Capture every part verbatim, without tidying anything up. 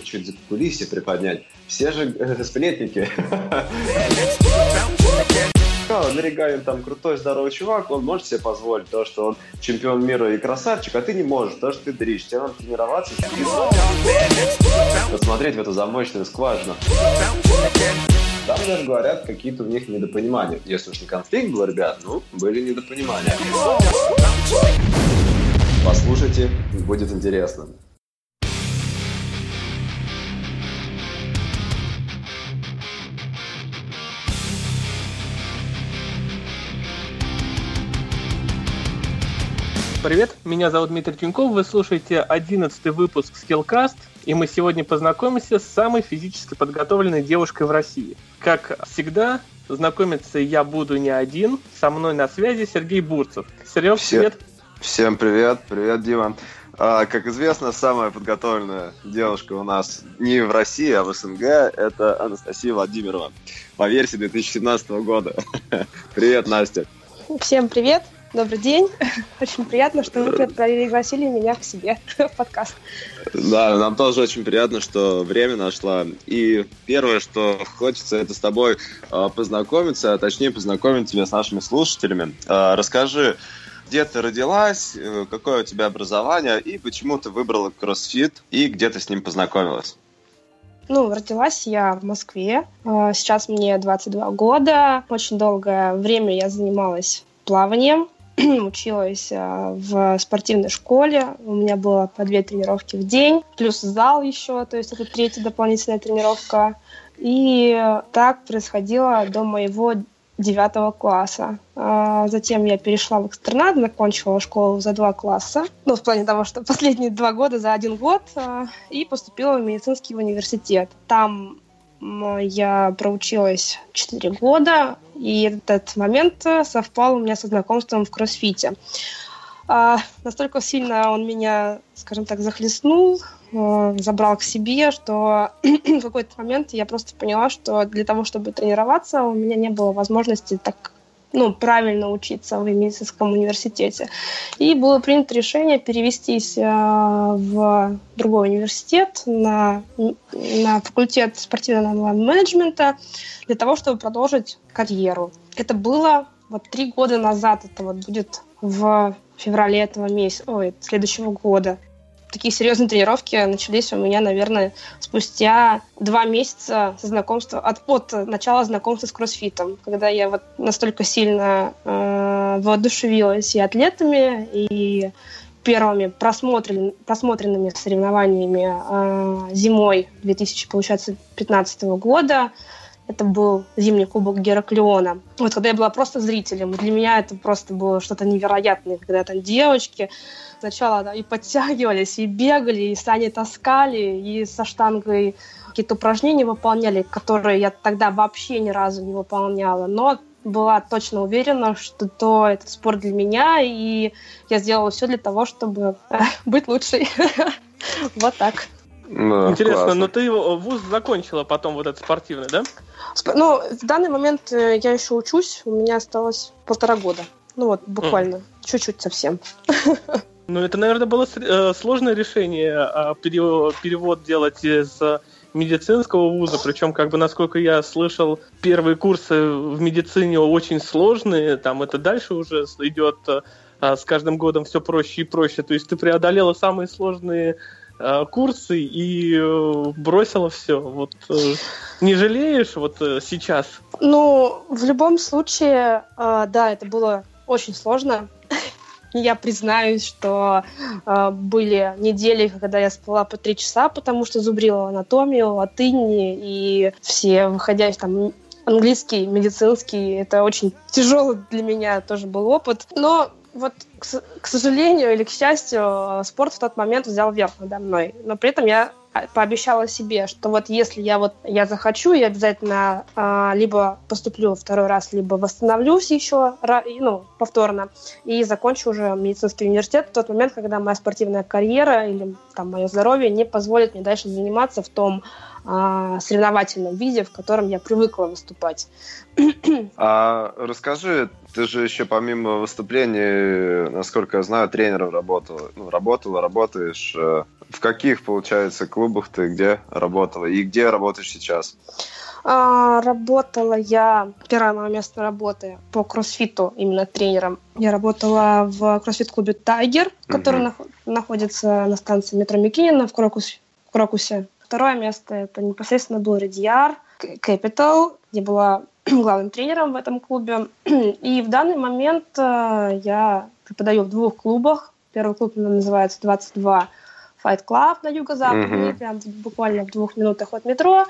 если чуть за кулиси приподнять, все же сплетники. Нарягаем там крутой, здоровый чувак, он может себе позволить то, что он чемпион мира и красавчик, а ты не можешь, то, что ты дрищ, тебе надо тренироваться. Посмотреть в эту замочную скважину. Там даже говорят, какие-то у них недопонимания. Если уж не конфликт был, ребят, ну, были недопонимания. Послушайте, будет интересно. Привет, меня зовут Дмитрий Тюньков, вы слушаете одиннадцатый выпуск «Скиллкаст», и мы сегодня познакомимся с самой физически подготовленной девушкой в России. Как всегда, знакомиться я буду не один, со мной на связи Сергей Бурцев. Серег, Все... привет. Всем привет, привет, Дима. А, как известно, самая подготовленная девушка у нас не в России, а в СНГ – это Анастасия Владимирова, по версии две тысячи семнадцатого года. Привет, Настя. Всем привет. Добрый день. Очень приятно, что вы пригласили меня к себе в подкаст. Да, нам тоже очень приятно, что время нашло. И первое, что хочется, это с тобой познакомиться, а точнее познакомить тебя с нашими слушателями. Расскажи, где ты родилась, какое у тебя образование и почему ты выбрала кроссфит и где ты с ним познакомилась? Ну, родилась я в Москве. Сейчас мне двадцать два года. Очень долгое время я занималась плаванием. Училась в спортивной школе, у меня было по две тренировки в день, плюс зал еще, то есть это третья дополнительная тренировка. И так происходило до моего девятого класса. Затем я перешла в экстернат, закончила школу за два класса, ну, в плане того, что последние два года за один год, и поступила в медицинский университет. Там я проучилась четыре года, и этот момент совпал у меня со знакомством в кроссфите. А, настолько сильно он меня, скажем так, захлестнул, э, забрал к себе, что в какой-то момент я просто поняла, что для того, чтобы тренироваться, у меня не было возможности так, ну, правильно учиться в медицинском университете. И было принято решение перевестись э, в другой университет, на, на факультет спортивного менеджмента, для того, чтобы продолжить карьеру. Это было вот три года назад, это вот будет в феврале этого месяца, ой, следующего года. Такие серьезные тренировки начались у меня, наверное, спустя два месяца со знакомства, от, от начала знакомства с кроссфитом, когда я вот настолько сильно э, воодушевилась и атлетами, и первыми просмотрен, просмотренными соревнованиями э, зимой две тысячи пятнадцатого года. Это был зимний кубок Гераклиона. Вот когда я была просто зрителем, для меня это просто было что-то невероятное, когда там девочки сначала да, и подтягивались, и бегали, и сани таскали, и со штангой какие-то упражнения выполняли, которые я тогда вообще ни разу не выполняла. Но была точно уверена, что то этот спорт для меня, и я сделала все для того, чтобы быть лучшей. Вот так. Да, интересно, классно. Но ты вуз закончила потом вот этот спортивный, да? Ну, в данный момент я еще учусь, у меня осталось полтора года. Ну вот, буквально, mm. чуть-чуть совсем. Ну, это, наверное, было сложное решение, перевод делать из медицинского вуза, причем, как бы, насколько я слышал, первые курсы в медицине очень сложные, там это дальше уже идет с каждым годом все проще и проще, то есть ты преодолела самые сложные курсы и бросила все. Вот не жалеешь вот сейчас? Ну, в любом случае, да, это было очень сложно. Я признаюсь, что были недели, когда я спала по три часа, потому что зубрила анатомию, латыни и все выходящие там английский, медицинский. Это очень тяжелый для меня тоже был опыт. Но вот, к сожалению или к счастью, спорт в тот момент взял верх надо мной. Но при этом я пообещала себе, что вот если я вот я захочу, я обязательно а, либо поступлю второй раз, либо восстановлюсь еще, ну, повторно, и закончу уже медицинский университет в тот момент, когда моя спортивная карьера или там мое здоровье не позволит мне дальше заниматься в том соревновательном виде, в котором я привыкла выступать. А расскажи, ты же еще помимо выступлений, насколько я знаю, тренером работала. Ну, работала, работаешь. В каких, получается, клубах ты где работала? И где работаешь сейчас? А, работала я, первое мое место работы по кроссфиту, именно тренером. Я работала в кроссфит-клубе «Тайгер», который uh-huh. на, находится на станции метро Мякинино в, Крокус, в Крокусе. Второе место это непосредственно был Ридьяр, Кэпитал, где была главным тренером в этом клубе. И в данный момент э, я преподаю в двух клубах. Первый клуб называется двадцать два Fight Club на юго-западе, uh-huh. прям буквально в двух минутах от метро.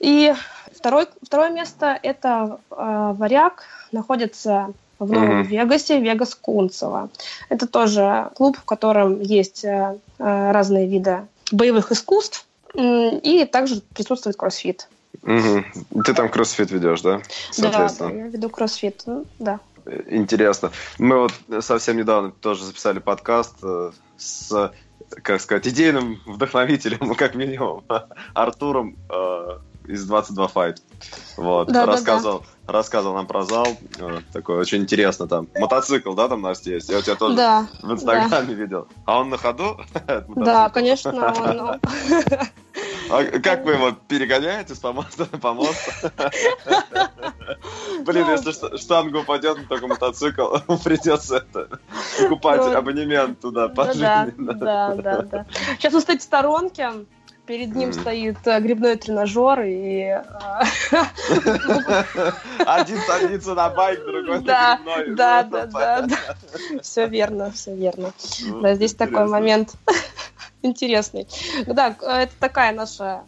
И второй, второе место – это э, Варяг, находится в Новом mm-hmm. Вегасе, Вегас Кунцево. Это тоже клуб, в котором есть э, разные виды боевых искусств, э, и также присутствует кроссфит. Mm-hmm. Ты там кроссфит ведешь, да? Соответственно. Да, я веду кроссфит, да. Интересно. Мы вот совсем недавно тоже записали подкаст с, как сказать, идейным вдохновителем, как минимум, Артуром, э, из двадцать два Fight. Вот. Да, рассказывал, да, да. рассказывал нам про зал. Такой очень интересно там. Мотоцикл, да, там, Настя, есть? Я у тебя тоже да, в Инстаграме да. видел. А он на ходу? Да, конечно, он... А как вы его перегоняете с помоста на помост? Блин, если штанга упадет на такой мотоцикл, придется это покупать абонемент туда пожизненно. Да, да, да. Сейчас он стоит в сторонке. Перед ним mm. стоит грибной тренажер и... Один садится на байк, другой на грибной. Да, да, да. Все верно, все верно. Да, здесь такой момент интересный. Да, это такая наша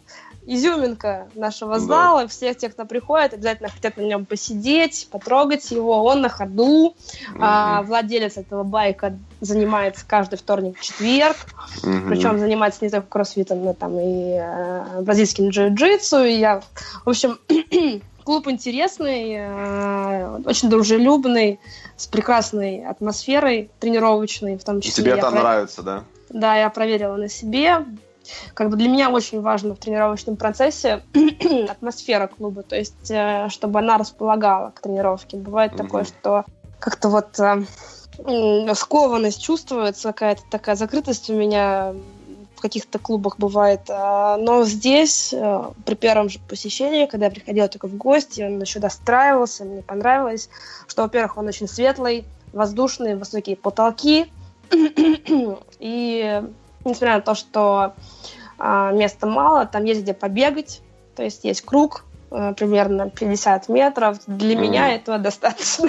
изюминка нашего зала. Все те, кто приходит, обязательно хотят на нем посидеть, потрогать его. Он на ходу. Владелец этого байка занимается каждый вторник, четверг, mm-hmm. причем занимается не только кроссфитом, но там и э, бразильским джиу-джитсу. И я, в общем, клуб интересный, э, очень дружелюбный, с прекрасной атмосферой тренировочной, в том числе. Тебе там пров... нравится, да? Да, я проверила на себе. Как бы для меня очень важно в тренировочном процессе атмосфера клуба, то есть э, чтобы она располагала к тренировке. Бывает mm-hmm. такое, что как-то вот э, скованность чувствуется, какая-то такая закрытость у меня в каких-то клубах бывает. Но здесь, при первом же посещении, когда я приходила только в гости, он еще достраивался, мне понравилось, что, во-первых, он очень светлый, воздушный, высокие потолки. И несмотря на то, что места мало, там есть где побегать, то есть есть круг, примерно пятьдесят метров. Для mm. меня этого достаточно.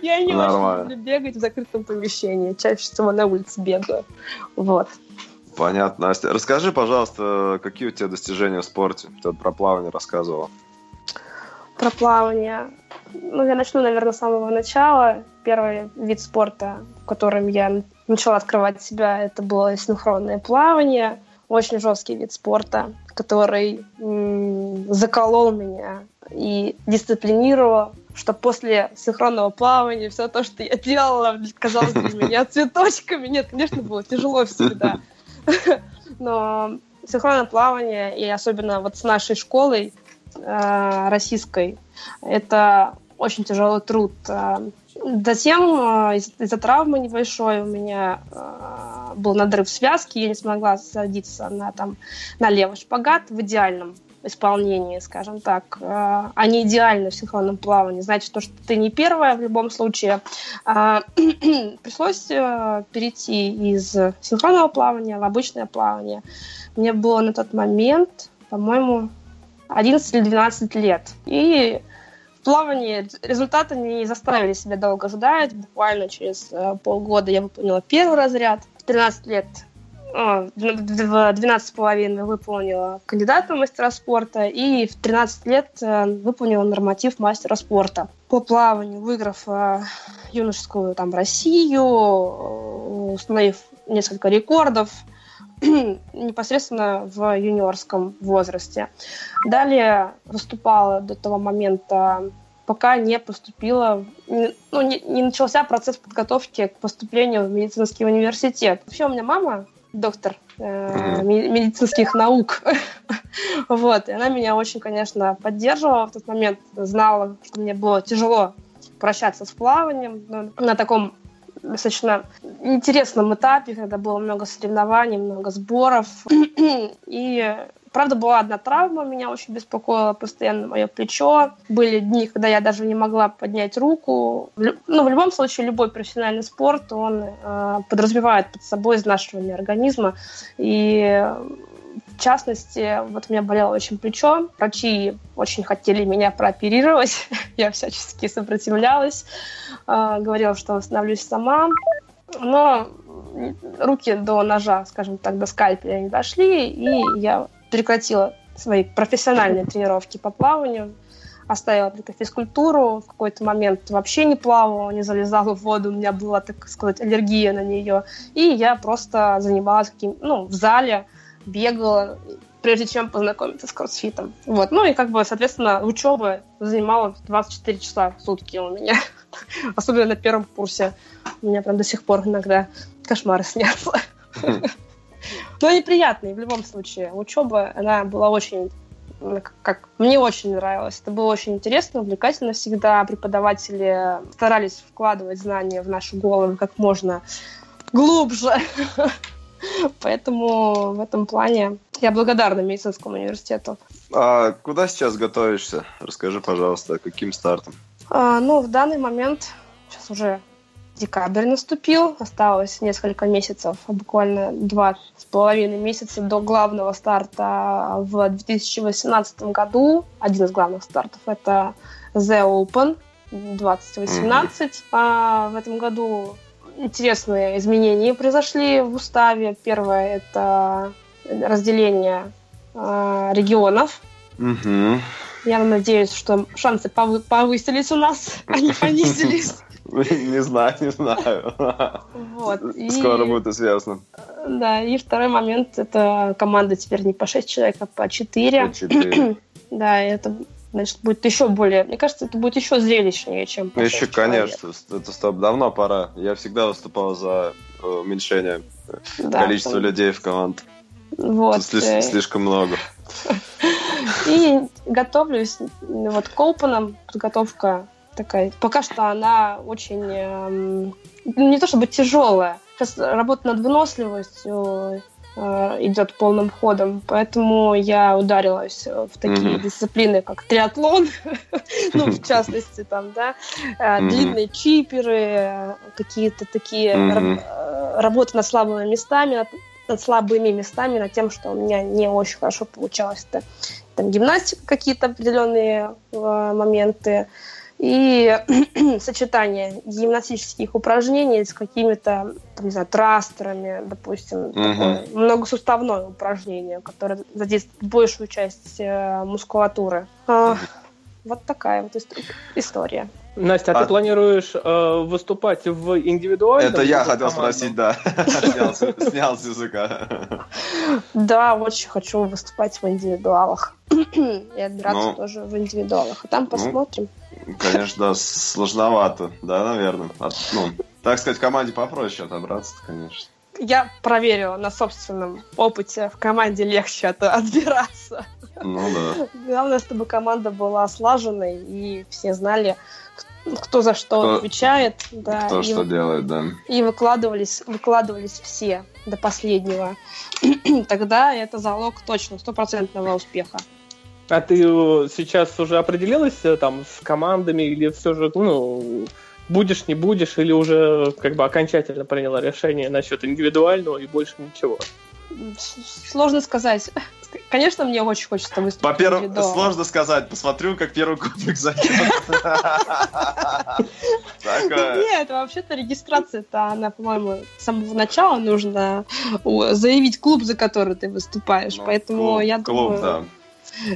Я не очень люблю бегать в закрытом помещении. Чаще всего на улице бегаю. Вот. Понятно, Настя. Расскажи, пожалуйста, какие у тебя достижения в спорте? Ты про плавание рассказывала. Про плавание. Ну, я начну, наверное, с самого начала. Первый вид спорта, в котором я начала открывать себя, это было синхронное плавание. Очень жесткий вид спорта, который м- заколол меня и дисциплинировал, что после синхронного плавания все то, что я делала, казалось для меня цветочками. Нет, конечно, было тяжело всегда. Но синхронное плавание, и особенно вот с нашей школой э- российской, это очень тяжелый труд. Затем из-за травмы небольшой у меня э, был надрыв связки, я не смогла садиться на, там, на левый шпагат в идеальном исполнении, скажем так, э, а не идеально в синхронном плавании. Значит, то, что ты не первая в любом случае. Э, пришлось э, перейти из синхронного плавания в обычное плавание. Мне было на тот момент, по-моему, одиннадцать или двенадцать лет. И... плавание результаты не заставили себя долго ждать. Буквально через э, полгода я выполнила первый разряд. В тринадцать лет, э, в двенадцать с половиной выполнила кандидата в мастера спорта. И в тринадцать лет э, выполнила норматив мастера спорта по плаванию, выиграв э, юношескую там, Россию, э, установив несколько рекордов непосредственно в юниорском возрасте. Далее выступала до того момента, пока не поступила, ну, не, не начался процесс подготовки к поступлению в медицинский университет. Вообще у меня мама доктор э, медицинских наук. Вот. И она меня очень, конечно, поддерживала в тот момент. Знала, что мне было тяжело прощаться с плаванием. Ну, на таком достаточно интересном этапе, когда было много соревнований, много сборов. И, правда, была одна травма, меня очень беспокоила постоянно мое плечо. Были дни, когда я даже не могла поднять руку. Ну, в любом случае, любой профессиональный спорт, он э, подразумевает под собой изнашивание организма. И, в частности, вот у меня болело очень плечо. Врачи очень хотели меня прооперировать. Я всячески сопротивлялась. Э, говорила, что восстановлюсь сама. Но руки до ножа, скажем так, до скальпеля не дошли, и я прекратила свои профессиональные тренировки по плаванию, оставила только физкультуру, в какой-то момент вообще не плавала, не залезала в воду, у меня была, так сказать, аллергия на нее, и я просто занималась каким, ну, в зале, бегала, прежде чем познакомиться с кроссфитом. Вот. Ну и, как бы, соответственно, учеба занимала двадцать четыре часа в сутки у меня, особенно на первом курсе. У меня прям до сих пор иногда кошмары снятся. Но неприятные в любом случае. Учеба, она была очень... Как, мне очень нравилось. Это было очень интересно, увлекательно всегда. Преподаватели старались вкладывать знания в наши головы как можно глубже. Поэтому в этом плане я благодарна медицинскому университету. А куда сейчас готовишься? Расскажи, пожалуйста, каким стартом? А, ну, в данный момент сейчас уже... декабрь наступил, осталось несколько месяцев, буквально два с половиной месяца до главного старта в две тысячи восемнадцатом году. Один из главных стартов – это The Open двадцать восемнадцать. А в этом году интересные изменения произошли в уставе. Первое – это разделение э, регионов. Угу. Я надеюсь, что шансы повы- повысились у нас, а не понизились. Не знаю, не знаю. Вот, скоро и... будет известно. Да, и второй момент, это команда теперь не по шесть человек, а по четыре. По четыре. Да, и это, значит, будет еще более... Мне кажется, это будет еще зрелищнее, чем по шесть еще, человек. Конечно, это стоп, давно пора. Я всегда выступал за уменьшение да, количества там... людей в команду. Вот. Тут слишком, слишком много. И готовлюсь вот к Опенам, подготовка... такая. Пока что она очень, эм, не то чтобы тяжелая. Сейчас работа над выносливостью э, идет полным ходом, поэтому я ударилась в такие mm-hmm. дисциплины, как триатлон, ну, в частности, там, да, э, длинные чиперы, какие-то такие mm-hmm. раб- работы над слабыми местами, над, над слабыми местами, над тем, что у меня не очень хорошо получалось-то. Там гимнастика, какие-то определенные э, моменты, и сочетание гимнастических упражнений с какими-то, там, не знаю, трастерами, допустим, uh-huh. такое многосуставное упражнение, которое задействует большую часть э, мускулатуры. Э, вот такая вот ист- история. Настя, а, а ты планируешь э, выступать в индивидуальном? Это я хотел спросить, да. Снял с языка. Да, очень хочу выступать в индивидуалах. И отбираться тоже в индивидуалах. А там посмотрим. Конечно, да, сложновато, да, наверное. От, ну, так сказать, в команде попроще отобраться-то, конечно. Я проверила на собственном опыте, в команде легче это отбираться. Ну да. Главное, чтобы команда была слаженной, и все знали, кто за что кто, отвечает. Да, кто и, что делает, да. И выкладывались, выкладывались все до последнего. Тогда это залог точно стопроцентного успеха. А ты сейчас уже определилась там с командами или все же, ну, будешь, не будешь, или уже как бы окончательно приняла решение насчет индивидуального и больше ничего? Сложно сказать. Конечно, мне очень хочется выступить. Во-первых, сложно сказать. Посмотрю, как первый кубик зайдет. Нет, вообще-то регистрация-то, она, по-моему, с самого начала нужно заявить клуб, за который ты выступаешь. Поэтому я думаю... Клуб, да.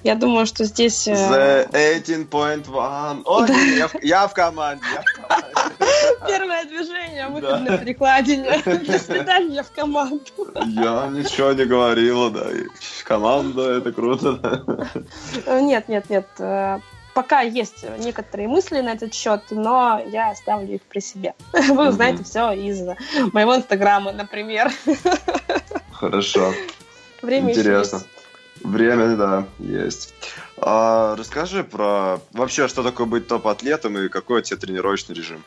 Я думаю, что здесь... The восемнадцать один. О, да. я, в, я в команде. Я в команде. Первое движение, выход да. на перекладине. До свидания, я в команду. Я ничего не говорила, да. Команда, это круто. Да. Нет, нет, нет. Пока есть некоторые мысли на этот счет, но я оставлю их при себе. Вы узнаете mm-hmm. все из моего инстаграма, например. Хорошо. Время интересно. Есть. Время, да, есть. А, расскажи про вообще, что такое быть топ-атлетом и какой у тебя тренировочный режим?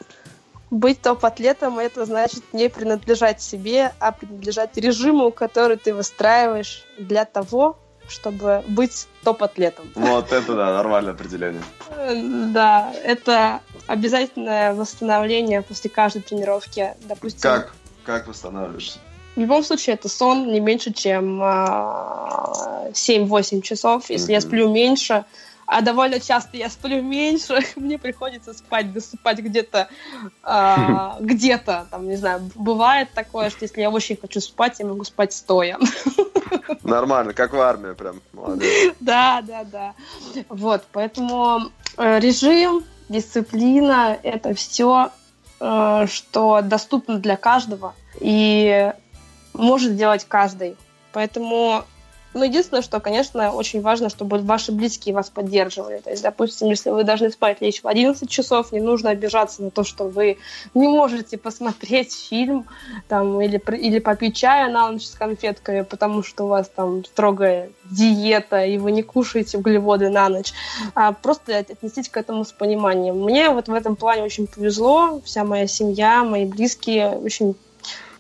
Быть топ-атлетом – это значит не принадлежать себе, а принадлежать режиму, который ты выстраиваешь для того, чтобы быть топ-атлетом. Вот это, да, нормальное определение. Да, это обязательное восстановление после каждой тренировки, допустим. Как? Как восстанавливаешься? В любом случае, это сон не меньше, чем семь-восемь часов. Если mm-hmm. я сплю меньше, а довольно часто я сплю меньше, мне приходится спать, высыпать где-то, э, где-то, там, не знаю, бывает такое, что если я очень хочу спать, я могу спать стоя. Нормально, как в армии прям, молодец. Да, да, да. Вот, поэтому режим, дисциплина – это все, э, что доступно для каждого и может делать каждый. Поэтому... Ну, единственное, что, конечно, очень важно, чтобы ваши близкие вас поддерживали. То есть, допустим, если вы должны спать лечь в одиннадцать часов, не нужно обижаться на то, что вы не можете посмотреть фильм там, или, или попить чая на ночь с конфетками, потому что у вас там строгая диета, и вы не кушаете углеводы на ночь. А просто отнеситесь к этому с пониманием. Мне вот в этом плане очень повезло. Вся моя семья, мои близкие очень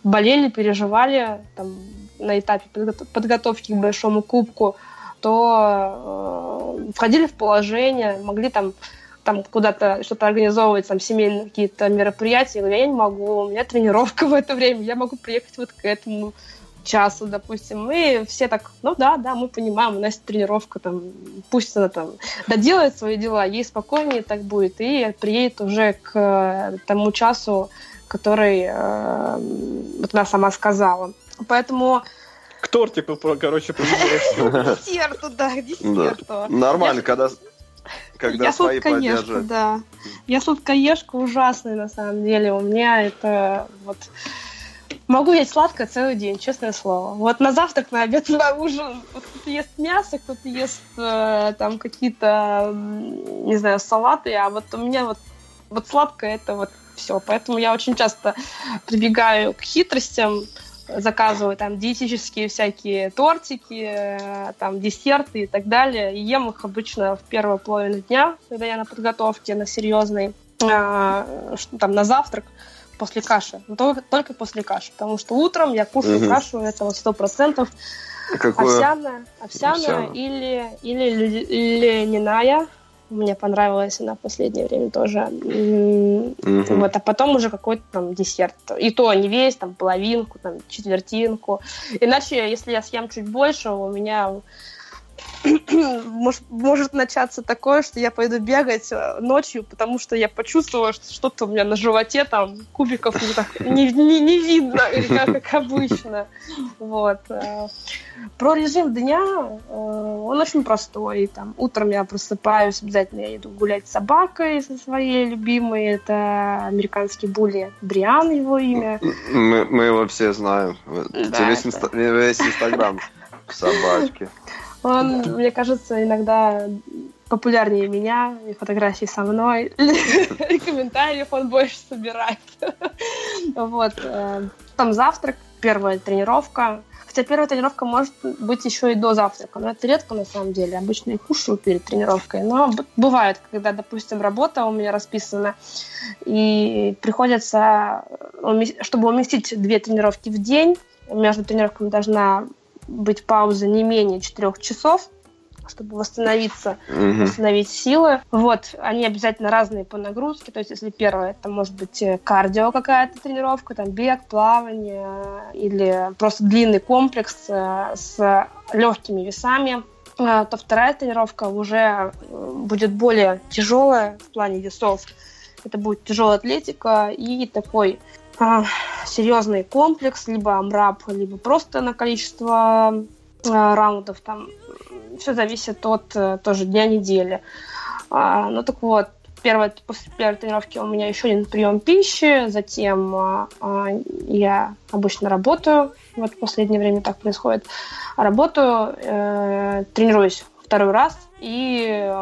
болели, переживали, там, на этапе подготовки к большому кубку, то э, входили в положение, могли там, там куда-то что-то организовывать, там семейные какие-то мероприятия. Я не могу, у меня тренировка в это время, я могу приехать вот к этому часу, допустим. И все так, ну да, да, мы понимаем, у нас тренировка, там, пусть она там доделает свои дела, ей спокойнее так будет, и приедет уже к тому часу, который э, вот она сама сказала. Поэтому... К тортику, короче, приезжаешь. К десерту, да, к десерту. Нормально, когда... Когда я сладкоежка, да. Я сладкоежка ужасная, на самом деле. У меня это вот... Могу есть сладкое целый день, честное слово. Вот на завтрак, на обед, на ужин. Вот кто-то ест мясо, кто-то ест э, там какие-то, не знаю, салаты. А вот у меня вот, вот сладкое это вот все. Поэтому я очень часто прибегаю к хитростям, заказываю там диетические всякие тортики, там десерты и так далее. И ем их обычно в первую половину дня, когда я на подготовке, на серьезной, а, там, на завтрак, после каши. Но только, только после каши, потому что утром я кушаю угу. кашу, это вот сто процентов овсяная, овсяная или, или льняная. Мне понравилась она в последнее время тоже. Mm-hmm. Вот, а потом уже какой-то там десерт. И то не весь, там половинку, там четвертинку. Иначе, если я съем чуть больше, у меня может, может начаться такое, что я пойду бегать ночью, потому что я почувствовала, что что-то у меня на животе, там кубиков не, не, не видно, как обычно. Вот. Про режим дня, он очень простой. Там, утром я просыпаюсь, обязательно я иду гулять с собакой, со своей любимой. Это американский булли Бриан, его имя. Мы, мы его все знаем. Да, весь, это... инста... весь инстаграм собачки. Он, мне кажется, иногда популярнее меня, и фотографии со мной, и комментариев он больше собирает. Вот. Там завтрак, первая тренировка. Хотя первая тренировка может быть еще и до завтрака, но это редко на самом деле. Обычно я кушаю перед тренировкой, но бывает, когда, допустим, работа у меня расписана, и приходится, чтобы уместить две тренировки в день, между тренировками должна... быть пауза не менее четырех часов, чтобы восстановиться, mm-hmm. восстановить силы. Вот, они обязательно разные по нагрузке. То есть, если первое, это может быть кардио какая-то тренировка, там бег, плавание или просто длинный комплекс с легкими весами, то вторая тренировка уже будет более тяжелая в плане весов. Это будет тяжелая атлетика и такой... серьезный комплекс, либо амрап, либо просто на количество э, раундов. Там все зависит от э, тоже дня недели. А, ну так вот, первое, после первой тренировки у меня еще один прием пищи, затем э, э, я обычно работаю, вот в последнее время так происходит, работаю, э, тренируюсь второй раз и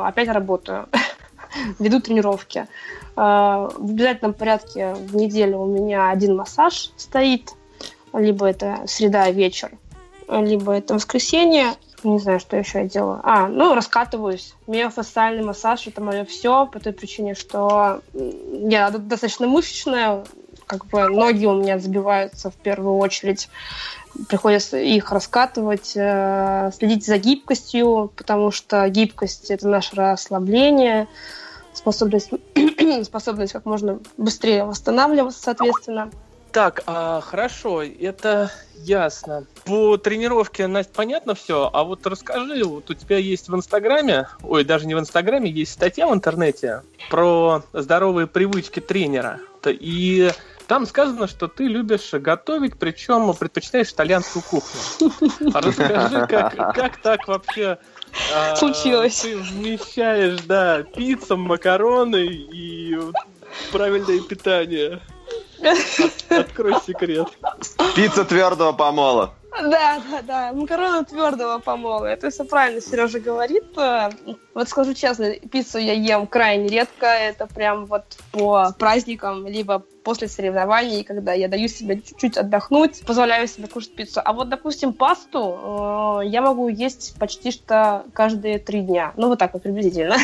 опять работаю, веду тренировки. В обязательном порядке в неделю у меня один массаж стоит, либо это среда вечер, либо это воскресенье. Не знаю, что еще я делаю. А, ну, раскатываюсь. Миофасциальный массаж – это мое все, по той причине, что я достаточно мышечная, как бы ноги у меня забиваются в первую очередь. Приходится их раскатывать, следить за гибкостью, потому что гибкость – это наше расслабление, способность, способность как можно быстрее восстанавливаться, соответственно. Так, а, хорошо, это ясно. По тренировке, Настя, понятно все, а вот расскажи, вот у тебя есть в Инстаграме, ой, даже не в Инстаграме, есть статья в интернете про здоровые привычки тренера, и там сказано, что ты любишь готовить, причем предпочитаешь итальянскую кухню. Расскажи, как, как так вообще случилось? Ты вмещаешь, да, пиццу, макароны и правильное питание. Открой секрет. Пицца твердого помола. Да, да, да. Макароны твердого помола. Это все правильно Сережа говорит. Вот скажу честно, пиццу я ем крайне редко. Это прям вот по праздникам, либо после соревнований, когда я даю себе чуть-чуть отдохнуть, позволяю себе кушать пиццу. А вот, допустим, пасту э, я могу есть почти что каждые три дня. Ну, вот так вот приблизительно.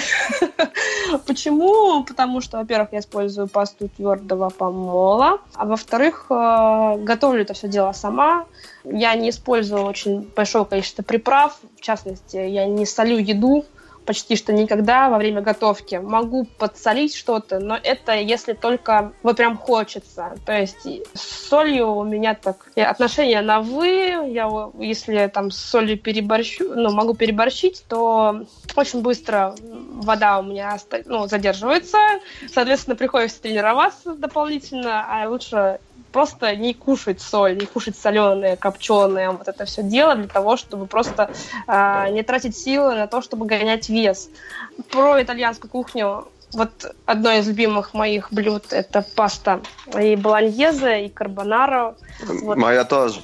Почему? Потому что, во-первых, я использую пасту твердого помола, а во-вторых, э, готовлю это все дело сама. Я не использую очень большое количество приправ. В частности, я не солю еду почти что никогда во время готовки. Могу подсолить что-то, но это если только вот прям хочется. То есть с солью у меня так отношения на «вы». Я, если там с солью переборщу, ну, могу переборщить, то очень быстро вода у меня ну, задерживается. Соответственно, приходится тренироваться дополнительно, а лучше... Просто не кушать соль, не кушать соленые, копченые, вот это все дело для того, чтобы просто э, не тратить силы на то, чтобы гонять вес. Про итальянскую кухню. Вот одно из любимых моих блюд – это паста и болоньезе, и карбонара. Вот. Моя тоже.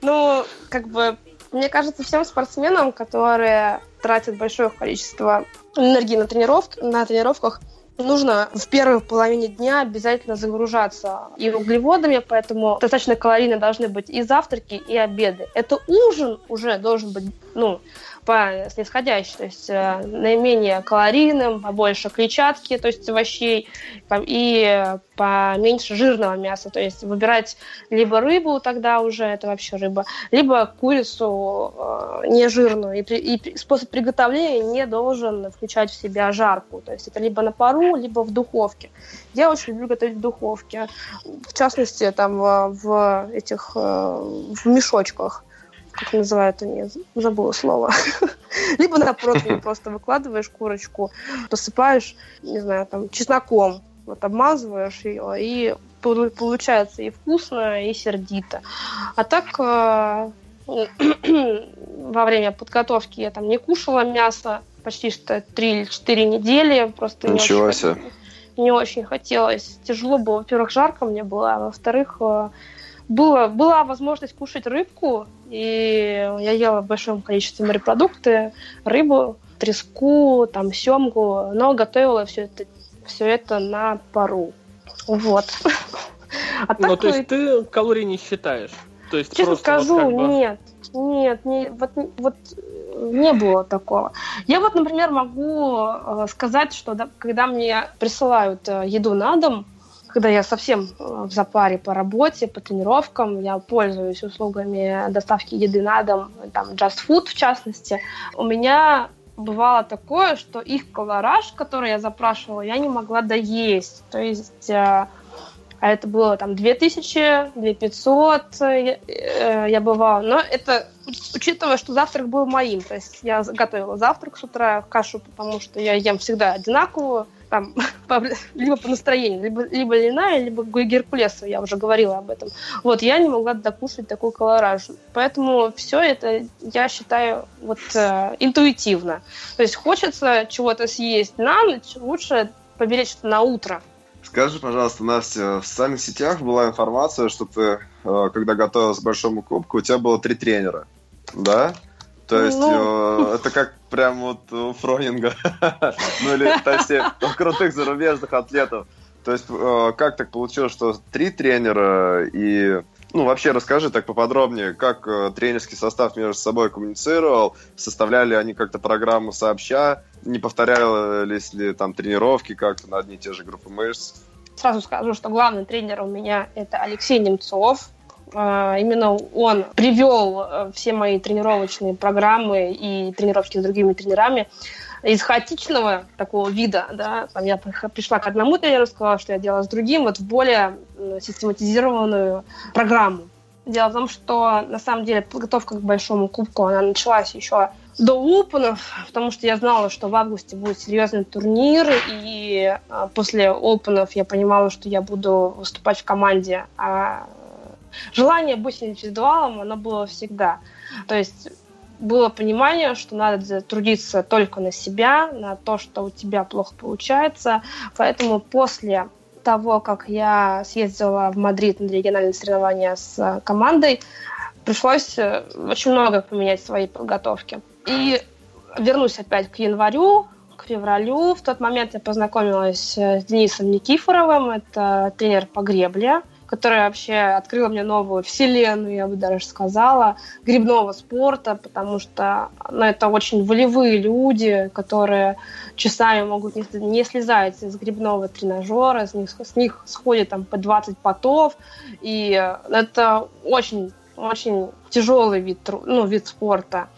Ну, как бы, мне кажется, всем спортсменам, которые тратят большое количество энергии на тренировках, нужно в первой половине дня обязательно загружаться и углеводами, поэтому достаточно калорийно должны быть и завтраки, и обеды. Это ужин уже должен быть, ну, по снисходящей, то есть э, наименее калорийным, побольше клетчатки, то есть овощей, там, и поменьше жирного мяса, то есть выбирать либо рыбу, тогда уже это вообще рыба, либо курицу э, нежирную, и, и способ приготовления не должен включать в себя жарку, то есть это либо на пару, либо в духовке. Я очень люблю готовить в духовке, в частности, там, в этих, в мешочках, как называют они, забыла слово. Либо на противень просто выкладываешь курочку, посыпаешь, не знаю, там, чесноком, вот обмазываешь ее, и получается и вкусно, и сердито. А так во время подготовки я там не кушала мясо почти что три-четыре недели. Просто ничего не себе. Очень, не очень хотелось. Тяжело было. Во-первых, жарко мне было, а во-вторых, Было, была возможность кушать рыбку, и я ела в большом количестве морепродукты, рыбу, треску, там, семгу, но готовила все это, все это на пару. Вот. А ну, то есть ты калорий не считаешь? То есть честно скажу, вот как бы... нет. Нет, не, вот, вот не было такого. Я вот, например, могу сказать, что да, когда мне присылают еду на дом, когда я совсем в запаре по работе, по тренировкам, я пользуюсь услугами доставки еды на дом, там, Just Food в частности, у меня бывало такое, что их колораж, который я запрашивала, я не могла доесть. То есть, а это было там две тысячи, две тысячи пятьсот я бывала. Но это, учитывая, что завтрак был моим, то есть я готовила завтрак с утра, кашу, потому что я ем всегда одинаковую, там, по, либо по настроению, либо, либо льняная, либо геркулесовая, я уже говорила об этом. Вот, я не могла докушать такой колораж. Поэтому все это, я считаю, вот, э, интуитивно. То есть хочется чего-то съесть на ночь, лучше поберечь это на утро. Скажи, пожалуйста, Настя, в социальных сетях была информация, что ты, э, когда готовилась к большому кубку, у тебя было три тренера, да? То есть ну... э, это как прям вот у Фронинга, ну или точнее крутых зарубежных атлетов. То есть э, как так получилось, что три тренера и Ну, вообще расскажи так поподробнее, как э, тренерский состав между собой коммуницировал, составляли они как-то программу сообща, не повторялись ли там тренировки как-то на одни и те же группы мышц? Сразу скажу, что главный тренер у меня – это Алексей Немцов. Э, именно он привел все мои тренировочные программы и тренировки с другими тренерами из хаотичного такого вида, да, там я пришла к одному тренеру, сказала, что я делала с другим, вот в более систематизированную программу. Дело в том, что на самом деле подготовка к большому кубку, она началась еще до опенов, потому что я знала, что в августе будет серьезный турнир, и после опенов я понимала, что я буду выступать в команде, а желание быть индивидуалом, оно было всегда. То есть было понимание, что надо трудиться только на себя, на то, что у тебя плохо получается. Поэтому после того, как я съездила в Мадрид на региональные соревнования с командой, пришлось очень много поменять в своей подготовке. И вернусь опять к январю, к февралю. В тот момент я познакомилась с Денисом Никифоровым, это тренер по гребле, которая вообще открыла мне новую вселенную, я бы даже сказала, гребного спорта, потому что ну, это очень волевые люди, которые часами могут не, не слезать с гребного тренажера, с них, с них сходит там, по двадцать потов, и это очень, очень тяжелый вид, ну, вид спорта.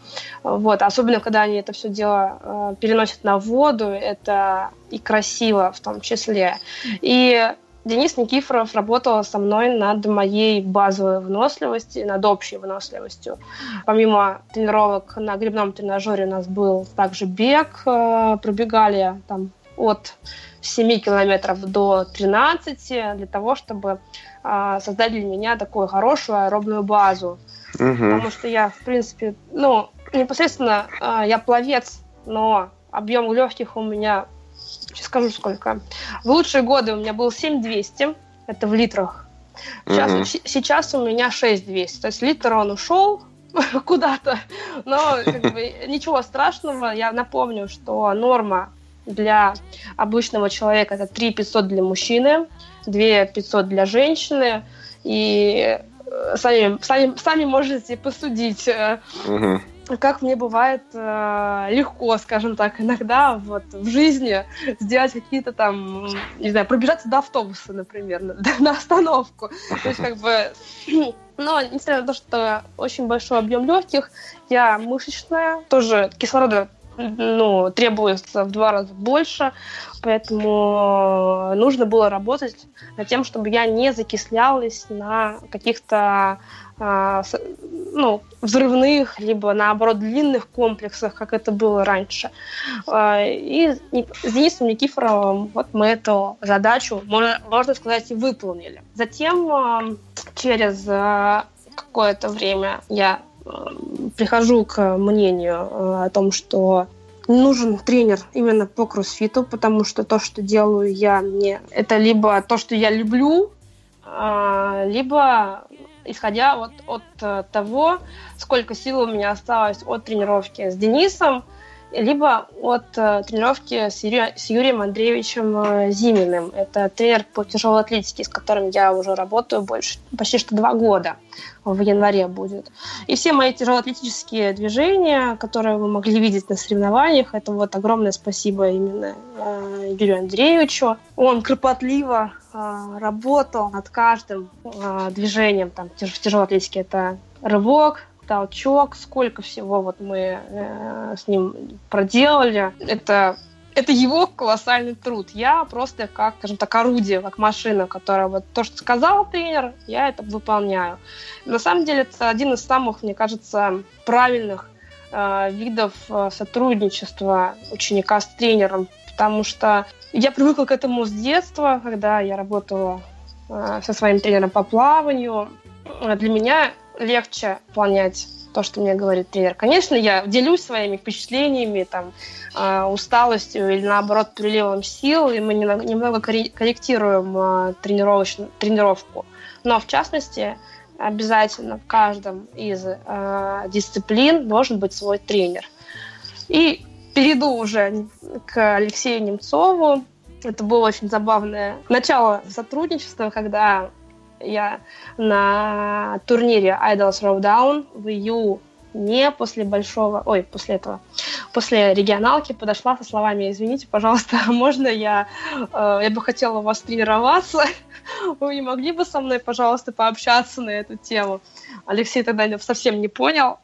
Вот. Особенно, когда они это все дело э, переносят на воду, это и красиво в том числе. И Денис Никифоров работал со мной над моей базовой выносливостью, над общей выносливостью. Помимо тренировок на гребном тренажере у нас был также бег. Пробегали там, от семи километров до тринадцати, для того, чтобы создать для меня такую хорошую аэробную базу. Угу. Потому что я, в принципе, ну, непосредственно я пловец, но объем легких у меня... Сейчас скажу, сколько. В лучшие годы у меня было семь тысяч двести, это в литрах. Сейчас, mm-hmm. сейчас у меня шесть тысяч двести, то есть литр он ушел куда-то, но как бы, ничего страшного. Я напомню, что норма для обычного человека это три тысячи пятьсот для мужчины, две тысячи пятьсот для женщины, и сами, сами, сами можете посудить. Mm-hmm. Как мне бывает э, легко, скажем так, иногда вот, в жизни сделать какие-то там, не знаю, пробежаться до автобуса, например, на, на остановку. То есть как бы, но несмотря на то, что очень большой объем легких, я мышечная, тоже кислорода ну, требуется в два раза больше, поэтому нужно было работать над тем, чтобы я не закислялась на каких-то ну, взрывных, либо, наоборот, длинных комплексах, как это было раньше. И с Денисом Никифоровым вот мы эту задачу, можно сказать, и выполнили. Затем через какое-то время я прихожу к мнению о том, что нужен тренер именно по кроссфиту, потому что то, что делаю я, мне это либо то, что я люблю, либо исходя вот от того, сколько сил у меня осталось от тренировки с Денисом, либо от тренировки с, Юри... с Юрием Андреевичем Зиминым. Это тренер по тяжелой атлетике, с которым я уже работаю больше, почти что два года. В январе будет. И все мои тяжелоатлетические движения, которые вы могли видеть на соревнованиях, это вот огромное спасибо именно э, Юрию Андреевичу. Он кропотливо э, работал над каждым э, движением. Там, в тяжелоатлетике это рывок, толчок, сколько всего вот мы э, с ним проделали. Это, это его колоссальный труд. Я просто как, скажем так, орудие, как машина, которая вот то, что сказал тренер, я это выполняю. На самом деле это один из самых, мне кажется, правильных э, видов сотрудничества ученика с тренером, потому что я привыкла к этому с детства, когда я работала э, со своим тренером по плаванию. Для меня легче выполнять то, что мне говорит тренер. Конечно, я делюсь своими впечатлениями, там, э, усталостью или, наоборот, приливом сил, и мы немного корректируем э, тренировочную, тренировку. Но, в частности, обязательно в каждом из э, дисциплин должен быть свой тренер. И перейду уже к Алексею Немцову. Это было очень забавное начало сотрудничества, когда я на турнире Idols Rowdown в июне после большого... Ой, после этого. После регионалки подошла со словами: извините, пожалуйста, можно я... Э, я бы хотела у вас тренироваться. Вы не могли бы со мной, пожалуйста, пообщаться на эту тему? Алексей тогда совсем не понял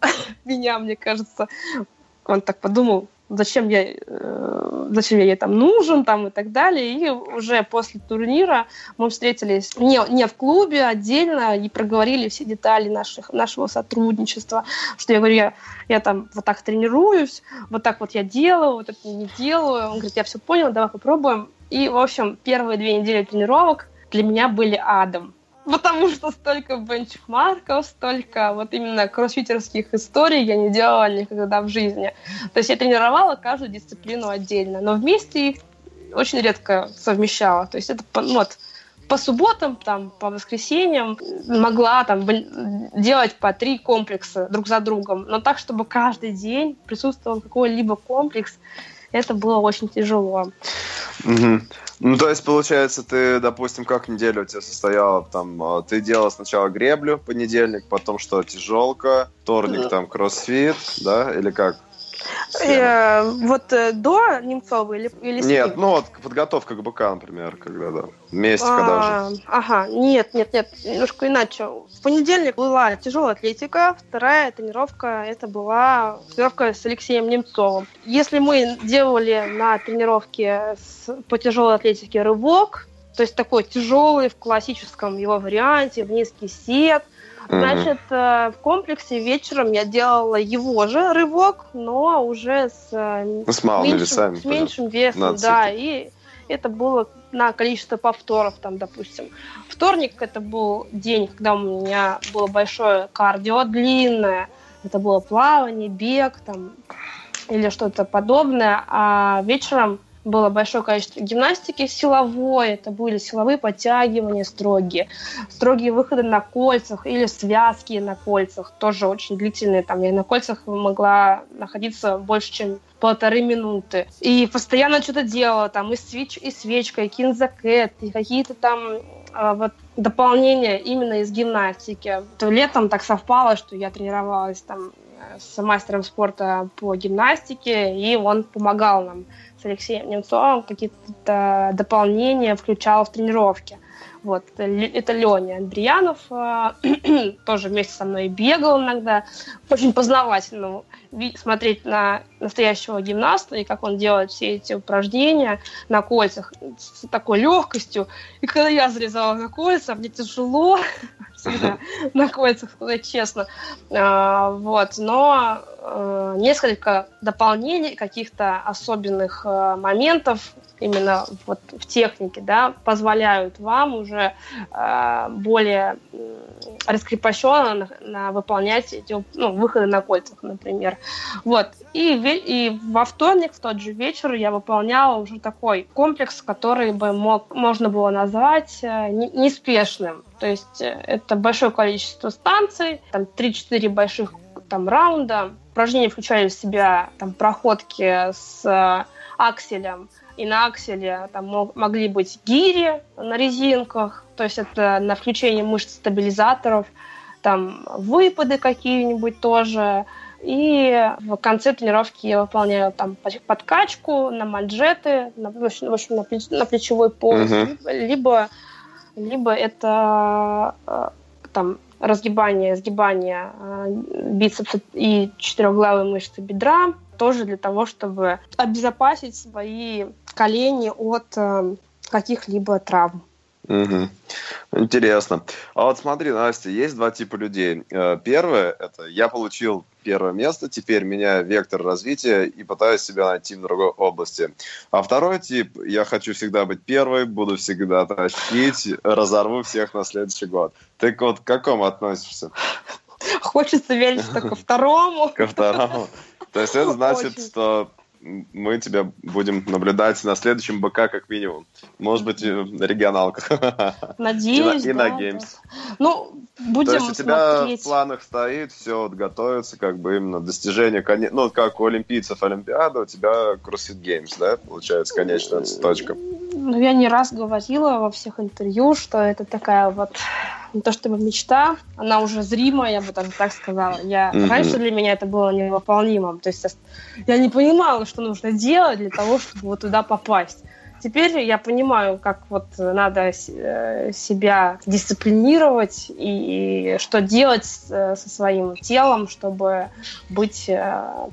меня, мне кажется. Он так подумал: зачем я, зачем я ей там нужен, там, и так далее. И уже после турнира мы встретились не, не в клубе, отдельно, и проговорили все детали наших, нашего сотрудничества. Что я говорю, я, я там вот так тренируюсь, вот так вот я делаю, вот это не делаю. Он говорит: я все понял, давай попробуем. И, в общем, первые две недели тренировок для меня были адом. Потому что столько бенчмарков, столько вот именно кроссфитерских историй я не делала никогда в жизни. То есть я тренировала каждую дисциплину отдельно, но вместе их очень редко совмещала. То есть это по, вот, по субботам, там, по воскресеньям могла там делать по три комплекса друг за другом, но так, чтобы каждый день присутствовал какой-либо комплекс, это было очень тяжело. Угу. Ну, то есть, получается, ты, допустим, как неделя у тебя состояла? Там, ты делала сначала греблю, понедельник, потом что, тяжелка, вторник, там, кроссфит, да, или как? Вот до Немцова или или нет, ну вот подготовка к БК, например, когда да, вместе, когда уже. Ага, нет, нет, нет, немножко иначе. В понедельник была тяжелая атлетика, вторая тренировка это была тренировка с Алексеем Немцовым. Если мы делали на тренировке по тяжелой атлетике рывок, то есть такой тяжелый в классическом его варианте, в низкий сет. Значит, в комплексе вечером я делала его же рывок, но уже с, ну, с, малыми меньшим, весами, с меньшим весом, да, и это было на количество повторов, там, допустим. Вторник это был день, когда у меня было большое кардио длинное, это было плавание, бег, там, или что-то подобное, а вечером было большое количество гимнастики силовой, это были силовые подтягивания строгие, строгие выходы на кольцах или связки на кольцах, тоже очень длительные, там я на кольцах могла находиться больше, чем полторы минуты. И постоянно что-то делала, там и, свеч, и свечка, и кинзакет, и какие-то там э, вот, дополнения именно из гимнастики. То летом так совпало, что я тренировалась там с мастером спорта по гимнастике, и он помогал нам с Алексеем Немцовым, какие-то дополнения включал в тренировки. Вот. Это Леня Андрианов, тоже вместе со мной бегал иногда. Очень познавательно смотреть на настоящего гимнаста и как он делает все эти упражнения на кольцах с такой легкостью. И когда я залезала на кольца, мне тяжело всегда на кольцах, сказать честно. Вот. Но несколько дополнений, каких-то особенных моментов именно вот в технике, да, позволяют вам уже э, более раскрепощенно на, на выполнять эти, ну, выходы на кольцах, например. Вот. И, и во вторник, в тот же вечер, я выполняла уже такой комплекс, который бы мог, можно было назвать э, не, неспешным. То есть э, это большое количество станций, там три-четыре больших там, раунда. Упражнения включали в себя там, проходки с э, акселем, и на акселе там мог, могли быть гири на резинках, то есть это на включение мышц стабилизаторов, там выпады какие-нибудь тоже. И в конце тренировки я выполняю там подкачку на манжеты, на, в общем, на, плеч, на плечевой пояс, uh-huh. либо, либо это там разгибание, сгибание бицепса и четырехглавой мышцы бедра, тоже для того, чтобы обезопасить свои колени от э, каких-либо травм. Угу. Интересно. А вот смотри, Настя, есть два типа людей. Первое – это я получил первое место, теперь меняю вектор развития и пытаюсь себя найти в другой области. А второй тип – я хочу всегда быть первой, буду всегда тащить, разорву всех на следующий год. Ты вот к какому относишься? Хочется верить, что ко второму. Ко второму. То есть это значит, очень. Что мы тебя будем наблюдать на следующем БК как минимум. Может быть, на регионалках. Надеюсь, и на, да, и на Геймс. Да. Ну, будем смотреть. То есть у тебя смотреть. В планах стоит, все вот, готовится, как бы именно достижение, ну, как у олимпийцев Олимпиада, у тебя CrossFit Games, да, получается, конечная точка. Ну, я не раз говорила во всех интервью, что это такая вот не то чтобы мечта, она уже зримая, я бы там так сказала. Я mm-hmm. раньше для меня это было невыполнимым. То есть я не понимала, что нужно делать для того, чтобы вот туда попасть. Теперь я понимаю, как вот надо себя дисциплинировать и что делать со своим телом, чтобы быть,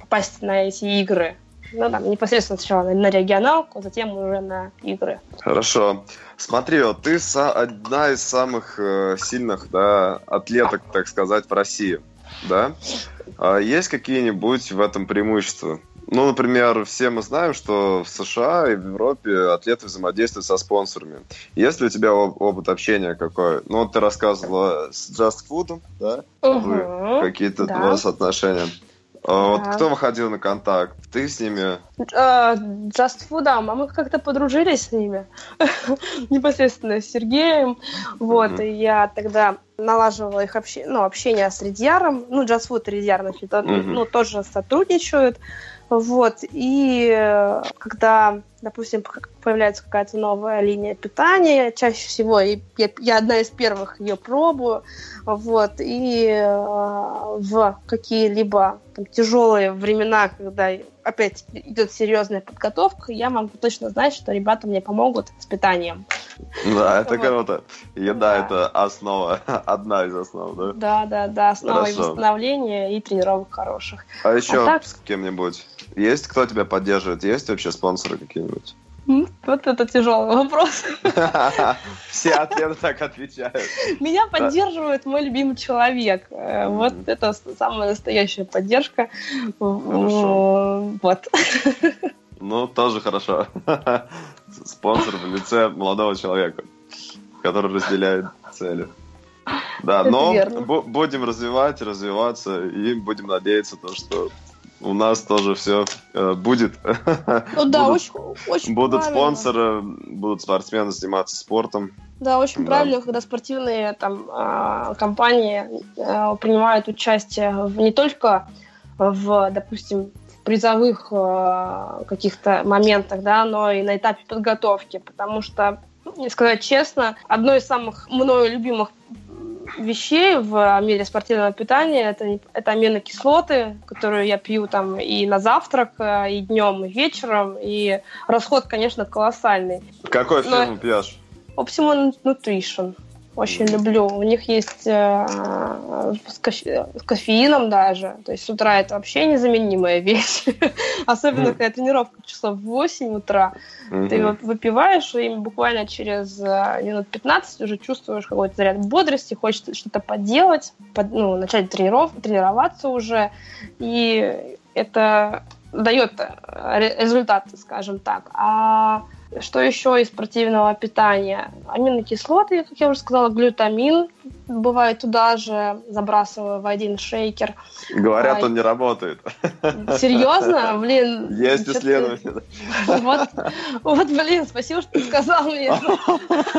попасть на эти игры. Ну, там, непосредственно сначала на регионалку, затем уже на игры. Хорошо. Смотри, вот ты одна из самых сильных, да, атлеток, так сказать, в России, да? Есть какие-нибудь в этом преимущества? Ну, например, все мы знаем, что в США и в Европе атлеты взаимодействуют со спонсорами. Есть ли у тебя опыт общения какой? Ну, вот ты рассказывала с Just Food, да? Угу, какие-то да. у вас отношения. Вот да. Кто выходил на контакт? Ты с ними? Just Food, а мы как-то подружились с ними. Непосредственно с Сергеем. Вот, mm-hmm. и я тогда налаживала их общ... ну, общение с Ридьяром. Ну, Just Food и Ридьяр, значит, mm-hmm. ну, тоже сотрудничают. Вот, и когда, допустим, появляется какая-то новая линия питания, чаще всего, и я, я одна из первых ее пробую, вот, и в какие-либо там, тяжелые времена, когда опять идет серьезная подготовка, я могу точно знать, что ребята мне помогут с питанием. Да, это вот. Круто. Еда да. – это основа, одна из основ, да? Да, да, да, основа Хорошо. И восстановления, и тренировок хороших. А еще а так... с кем-нибудь? Есть кто тебя поддерживает? Есть вообще спонсоры какие-нибудь? Вот это тяжелый вопрос. Все ответы так отвечают. Меня поддерживает мой любимый человек. Вот это самая настоящая поддержка. Вот. Ну, тоже хорошо. Спонсор в лице молодого человека, который разделяет цели. Да, это но б- будем развивать, развиваться, и будем надеяться, то, что у нас тоже все э, будет. Ну, да, будут, очень, очень будут спонсоры, будут спортсмены заниматься спортом. Да, очень да. правильно, когда спортивные там, э, компании э, принимают участие в, не только в, допустим, призовых э, каких-то моментах, да, но и на этапе подготовки, потому что, сказать честно, одно из самых мною любимых вещей в мире спортивного питания это, это аминокислоты, которые я пью там и на завтрак, и днем, и вечером, и расход, конечно, колоссальный. Какой фирму пьешь? Optimum Nutrition. Очень люблю. У них есть э, с, кофе, с кофеином даже. То есть с утра это вообще незаменимая вещь. Особенно, mm. когда тренировка часов в восемь утра. Mm-hmm. Ты вот выпиваешь, и буквально через минут пятнадцать уже чувствуешь какой-то заряд бодрости, хочется что-то поделать, под, ну, начать трениров, тренироваться уже. И это дает результат, скажем так. А... Что еще из спортивного питания? Аминокислоты, как я уже сказала, глютамин бывает туда же, забрасываю в один шейкер. Говорят, а, он не работает. Серьезно? Блин. Есть исследования. Вот, вот, блин, спасибо, что ты сказал мне это.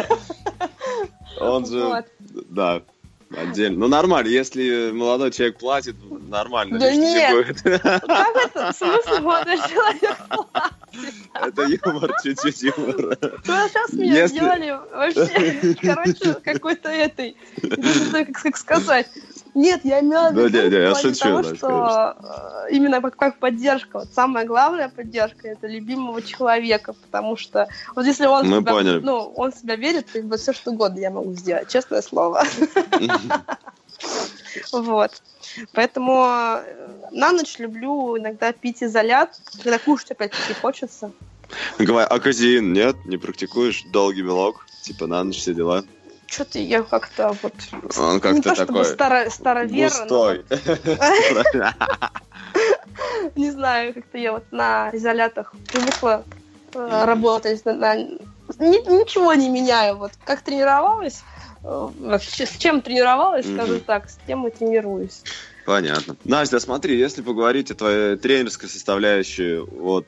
Он же, вот. Да. Отдельно. Ну, нормально, если молодой человек платит, нормально. Да нет, будет. Как это? В смысле молодой человек платит? Это юмор, чуть-чуть юмор. Ну, сейчас меня если... сделали вообще, короче, какой-то этой, как сказать. Нет, я имела в виду, да, да, в плане того, да, что конечно. Именно как, как поддержка, вот самая главная поддержка – это любимого человека, потому что вот если он, себя, ну, он себя верит, то как бы все что угодно я могу сделать, честное слово. Вот. Поэтому на ночь люблю иногда пить изолят, когда кушать опять-таки хочется. Говори, а казеин нет? Не практикуешь? Долгий белок? Типа на ночь все дела? Что-то я как-то вот... Он как-то не то, такой... Старо- старовер, густой. Не знаю, как-то я вот на изолятах привыкла работать. Ничего не меняю. Вот как тренировалась, с чем тренировалась, скажу так, с тем и тренируюсь. Понятно. Настя, смотри, если поговорить о твоей тренерской составляющей, вот...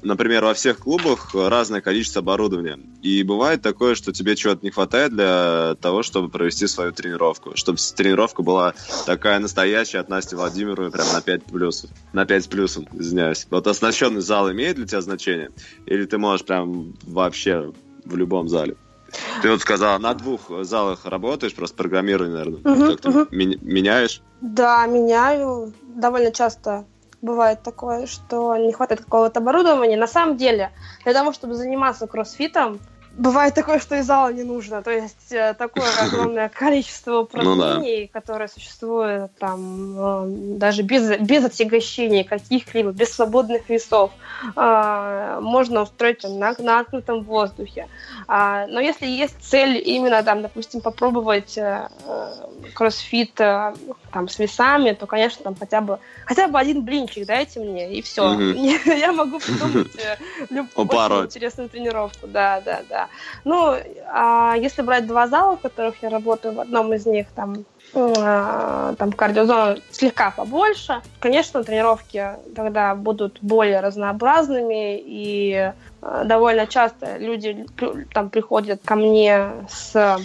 Например, во всех клубах разное количество оборудования. И бывает такое, что тебе чего-то не хватает для того, чтобы провести свою тренировку. Чтобы тренировка была такая настоящая от Насти Владимировой, прям на пять плюс. На пять плюс, извиняюсь. Вот оснащенный зал имеет для тебя значение? Или ты можешь прям вообще в любом зале? Ты вот сказала, на двух залах работаешь, просто программирование, наверное, угу, как-то угу. ми- меняешь? Да, меняю. Довольно часто бывает такое, что не хватает какого-то оборудования. На самом деле, для того, чтобы заниматься кроссфитом, бывает такое, что и зала не нужно. То есть такое огромное количество упражнений, ну, да. которые существуют там даже без, без отягощений каких-либо, без свободных весов. Можно устроить на, на открытом воздухе. Но если есть цель именно, там, допустим, попробовать кроссфит там, с весами, то, конечно, там хотя бы, хотя бы один блинчик дайте мне, и все. Угу. Я могу придумать любую интересную тренировку. Да, да, да. Ну, а если брать два зала, в которых я работаю, в одном из них там, э, там кардиозона слегка побольше, конечно, тренировки тогда будут более разнообразными, и э, довольно часто люди там приходят ко мне с...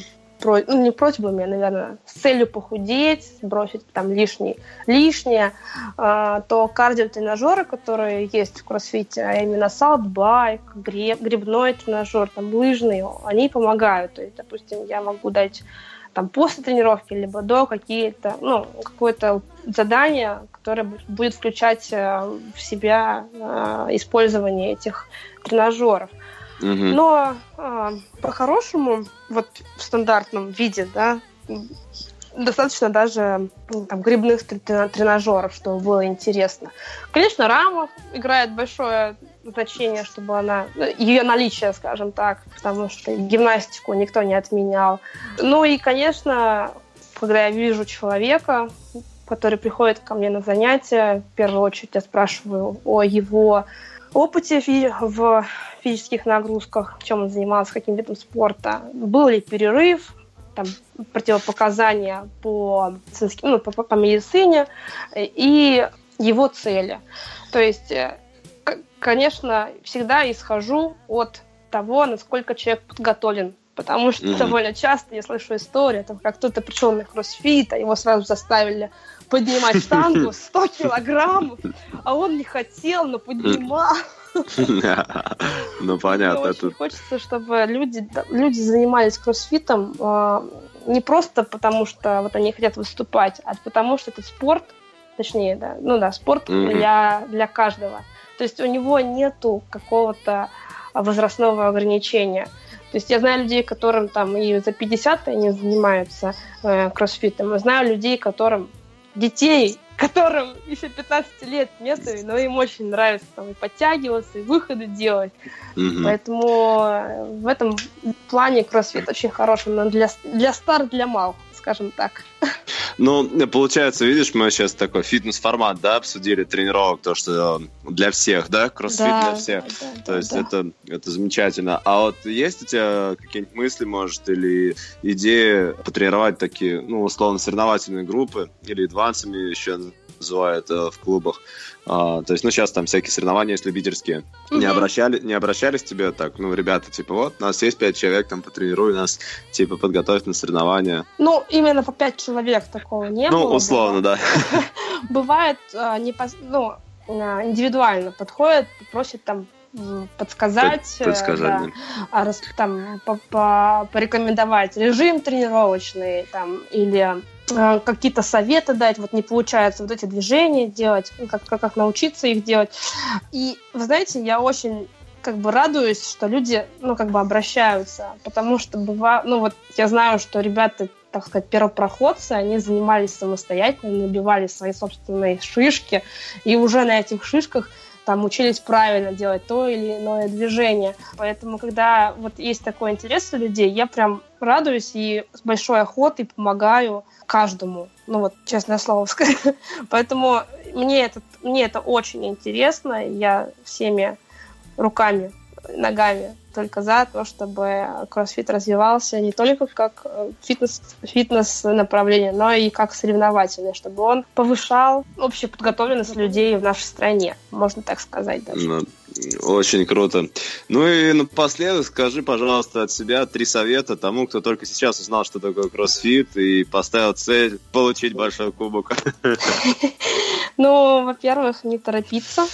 Ну, не просьбами, а, наверное, с целью похудеть, сбросить там лишний, лишнее, э, то кардиотренажеры, которые есть в кроссфите, а именно саутбайк, греб, гребной тренажер, там, лыжный, они помогают. То есть, допустим, я могу дать там, после тренировки, либо до какие-то, ну, какое-то задание, которое будет включать в себя э, использование этих тренажеров. Но э, по-хорошему, вот в стандартном виде, да, достаточно даже там, грибных тренажеров, чтобы было интересно. Конечно, рама играет большое значение, чтобы она, ее наличие, скажем так, потому что гимнастику никто не отменял. Ну и, конечно, когда я вижу человека, который приходит ко мне на занятия, в первую очередь я спрашиваю о его... опыте в физических нагрузках, чем он занимался, каким видом спорта, был ли перерыв, там, противопоказания по, ну, по, по медицине и его цели. То есть, конечно, всегда исхожу от того, насколько человек подготовлен. Потому что mm-hmm. довольно часто я слышу историю, там, как кто-то пришел на кроссфит, а его сразу заставили поднимать штангу сто килограммов, а он не хотел, но поднимал. Ну, понятно. Очень хочется, чтобы люди занимались кроссфитом не просто потому, что они хотят выступать, а потому, что это спорт, точнее, ну да, спорт для каждого. То есть у него нету какого-то возрастного ограничения. То есть я знаю людей, которым там и за пятьдесят они занимаются э, кроссфитом. Я знаю людей, которым детей, которым еще пятнадцать лет нету, но им очень нравится там, и подтягиваться, и выходы делать. Mm-hmm. Поэтому в этом плане кроссфит очень хороший, но для, для стар, для мал, скажем так. Ну, получается, видишь, мы сейчас такой фитнес-формат, да, обсудили тренировок, то, что для всех, да, кроссфит да, для всех, да, да, то да, есть да. Это, это замечательно. А вот есть у тебя какие-нибудь мысли, может, или идеи потренировать такие, ну, условно, соревновательные группы, или адвансами еще называют э, в клубах, а, то есть, ну, сейчас там всякие соревнования есть любительские, mm-hmm. не, обращали, не обращались к тебе так, ну, ребята, типа, вот, у нас есть пять человек, там, потренируй нас, типа, подготовь на соревнования. Ну, именно по пять человек такого не ну, было. Ну, условно, да. Бывает, ну, индивидуально подходят, просят там подсказать, подсказать да, да. Там, порекомендовать режим тренировочный там, или э, какие-то советы дать, вот не получается вот эти движения делать, как, как, как научиться их делать. И, вы знаете, я очень как бы радуюсь, что люди, ну, как бы обращаются, потому что бывает, ну, вот я знаю, что ребята, так сказать, первопроходцы, они занимались самостоятельно, набивали свои собственные шишки, и уже на этих шишках там учились правильно делать то или иное движение. Поэтому, когда вот есть такой интерес у людей, я прям радуюсь и с большой охотой помогаю каждому. Ну вот, честное слово сказать. Поэтому мне это, мне это очень интересно. Я всеми руками, ногами только за то, чтобы кроссфит развивался не только как фитнес, фитнес-направление, но и как соревновательное, чтобы он повышал общую подготовленность людей в нашей стране, можно так сказать даже. Ну, очень круто. Ну и напоследок скажи, пожалуйста, от себя три совета тому, кто только сейчас узнал, что такое кроссфит, и поставил цель получить большой кубок. Ну, во-первых, не торопиться.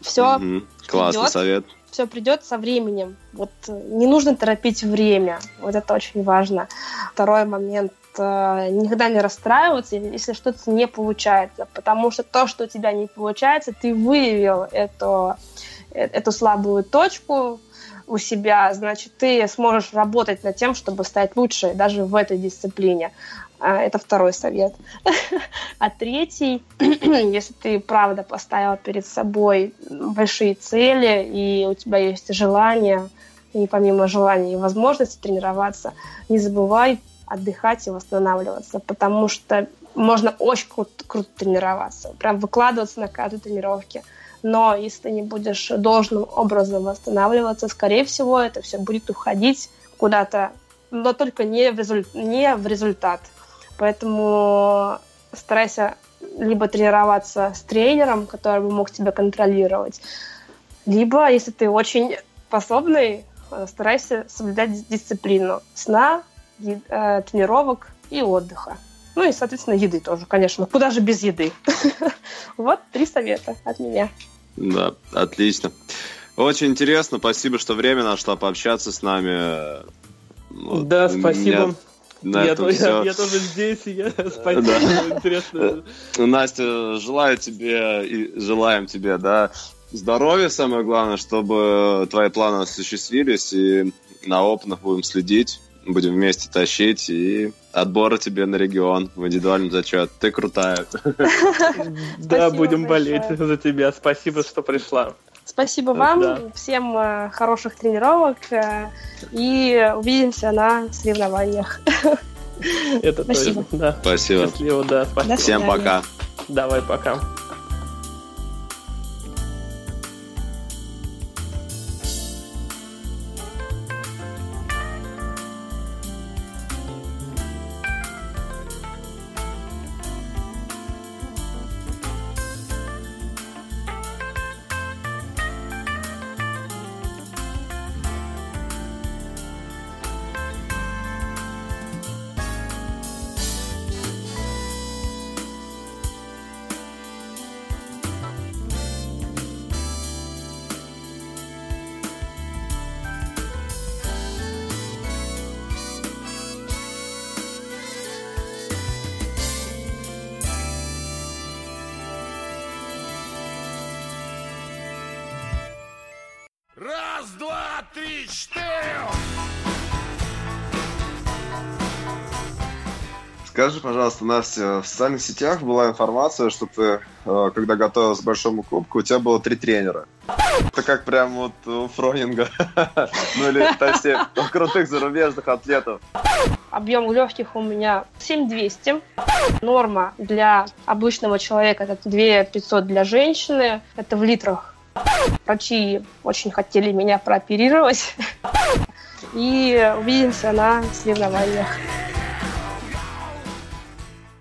Все идет. Классный совет. все придет со временем. Вот не нужно торопить время. Вот это очень важно. Второй момент. Никогда не расстраиваться, если что-то не получается. Потому что то, что у тебя не получается, ты выявил эту, эту слабую точку у себя, значит, ты сможешь работать над тем, чтобы стать лучше даже в этой дисциплине. Это второй совет. А третий, если ты правда поставила перед собой большие цели, и у тебя есть желание, и помимо желания и возможности тренироваться, не забывай отдыхать и восстанавливаться, потому что можно очень круто, круто тренироваться, прям выкладываться на каждой тренировке. Но если ты не будешь должным образом восстанавливаться, скорее всего, это все будет уходить куда-то, но только не в, результ... не в результат. Поэтому старайся либо тренироваться с тренером, который бы мог тебя контролировать, либо, если ты очень способный, старайся соблюдать дисциплину сна, тренировок и отдыха. Ну и, соответственно, еды тоже, конечно. Куда же без еды? Вот три совета от меня. Да, отлично. Очень интересно. Спасибо, что время нашла пообщаться с нами. Да, спасибо. Я тоже здесь. Спасибо, интересно. Настя, желаю тебе и желаем тебе, да, здоровья, самое главное, чтобы твои планы осуществились, и на опытах будем следить. Будем вместе тащить, и отбора тебе на регион в индивидуальном зачет. Ты крутая. Да, будем болеть за тебя. Спасибо, что пришла. Спасибо вам. Всем хороших тренировок. И увидимся на соревнованиях. Это точно. Спасибо. Счастливо, да. Всем пока. Давай, пока. Раз, два, три, четыре! Скажи, пожалуйста, Настя, в социальных сетях была информация, что ты, когда готовилась к большому кубку, у тебя было три тренера. Это как прям вот у Фронинга. Ну или совсем крутых зарубежных атлетов. Объем легких у меня семь тысяч двести. Норма для обычного человека это две тысячи пятьсот для женщины. Это в литрах. Врачи очень хотели меня прооперировать. И увидимся на соревнованиях.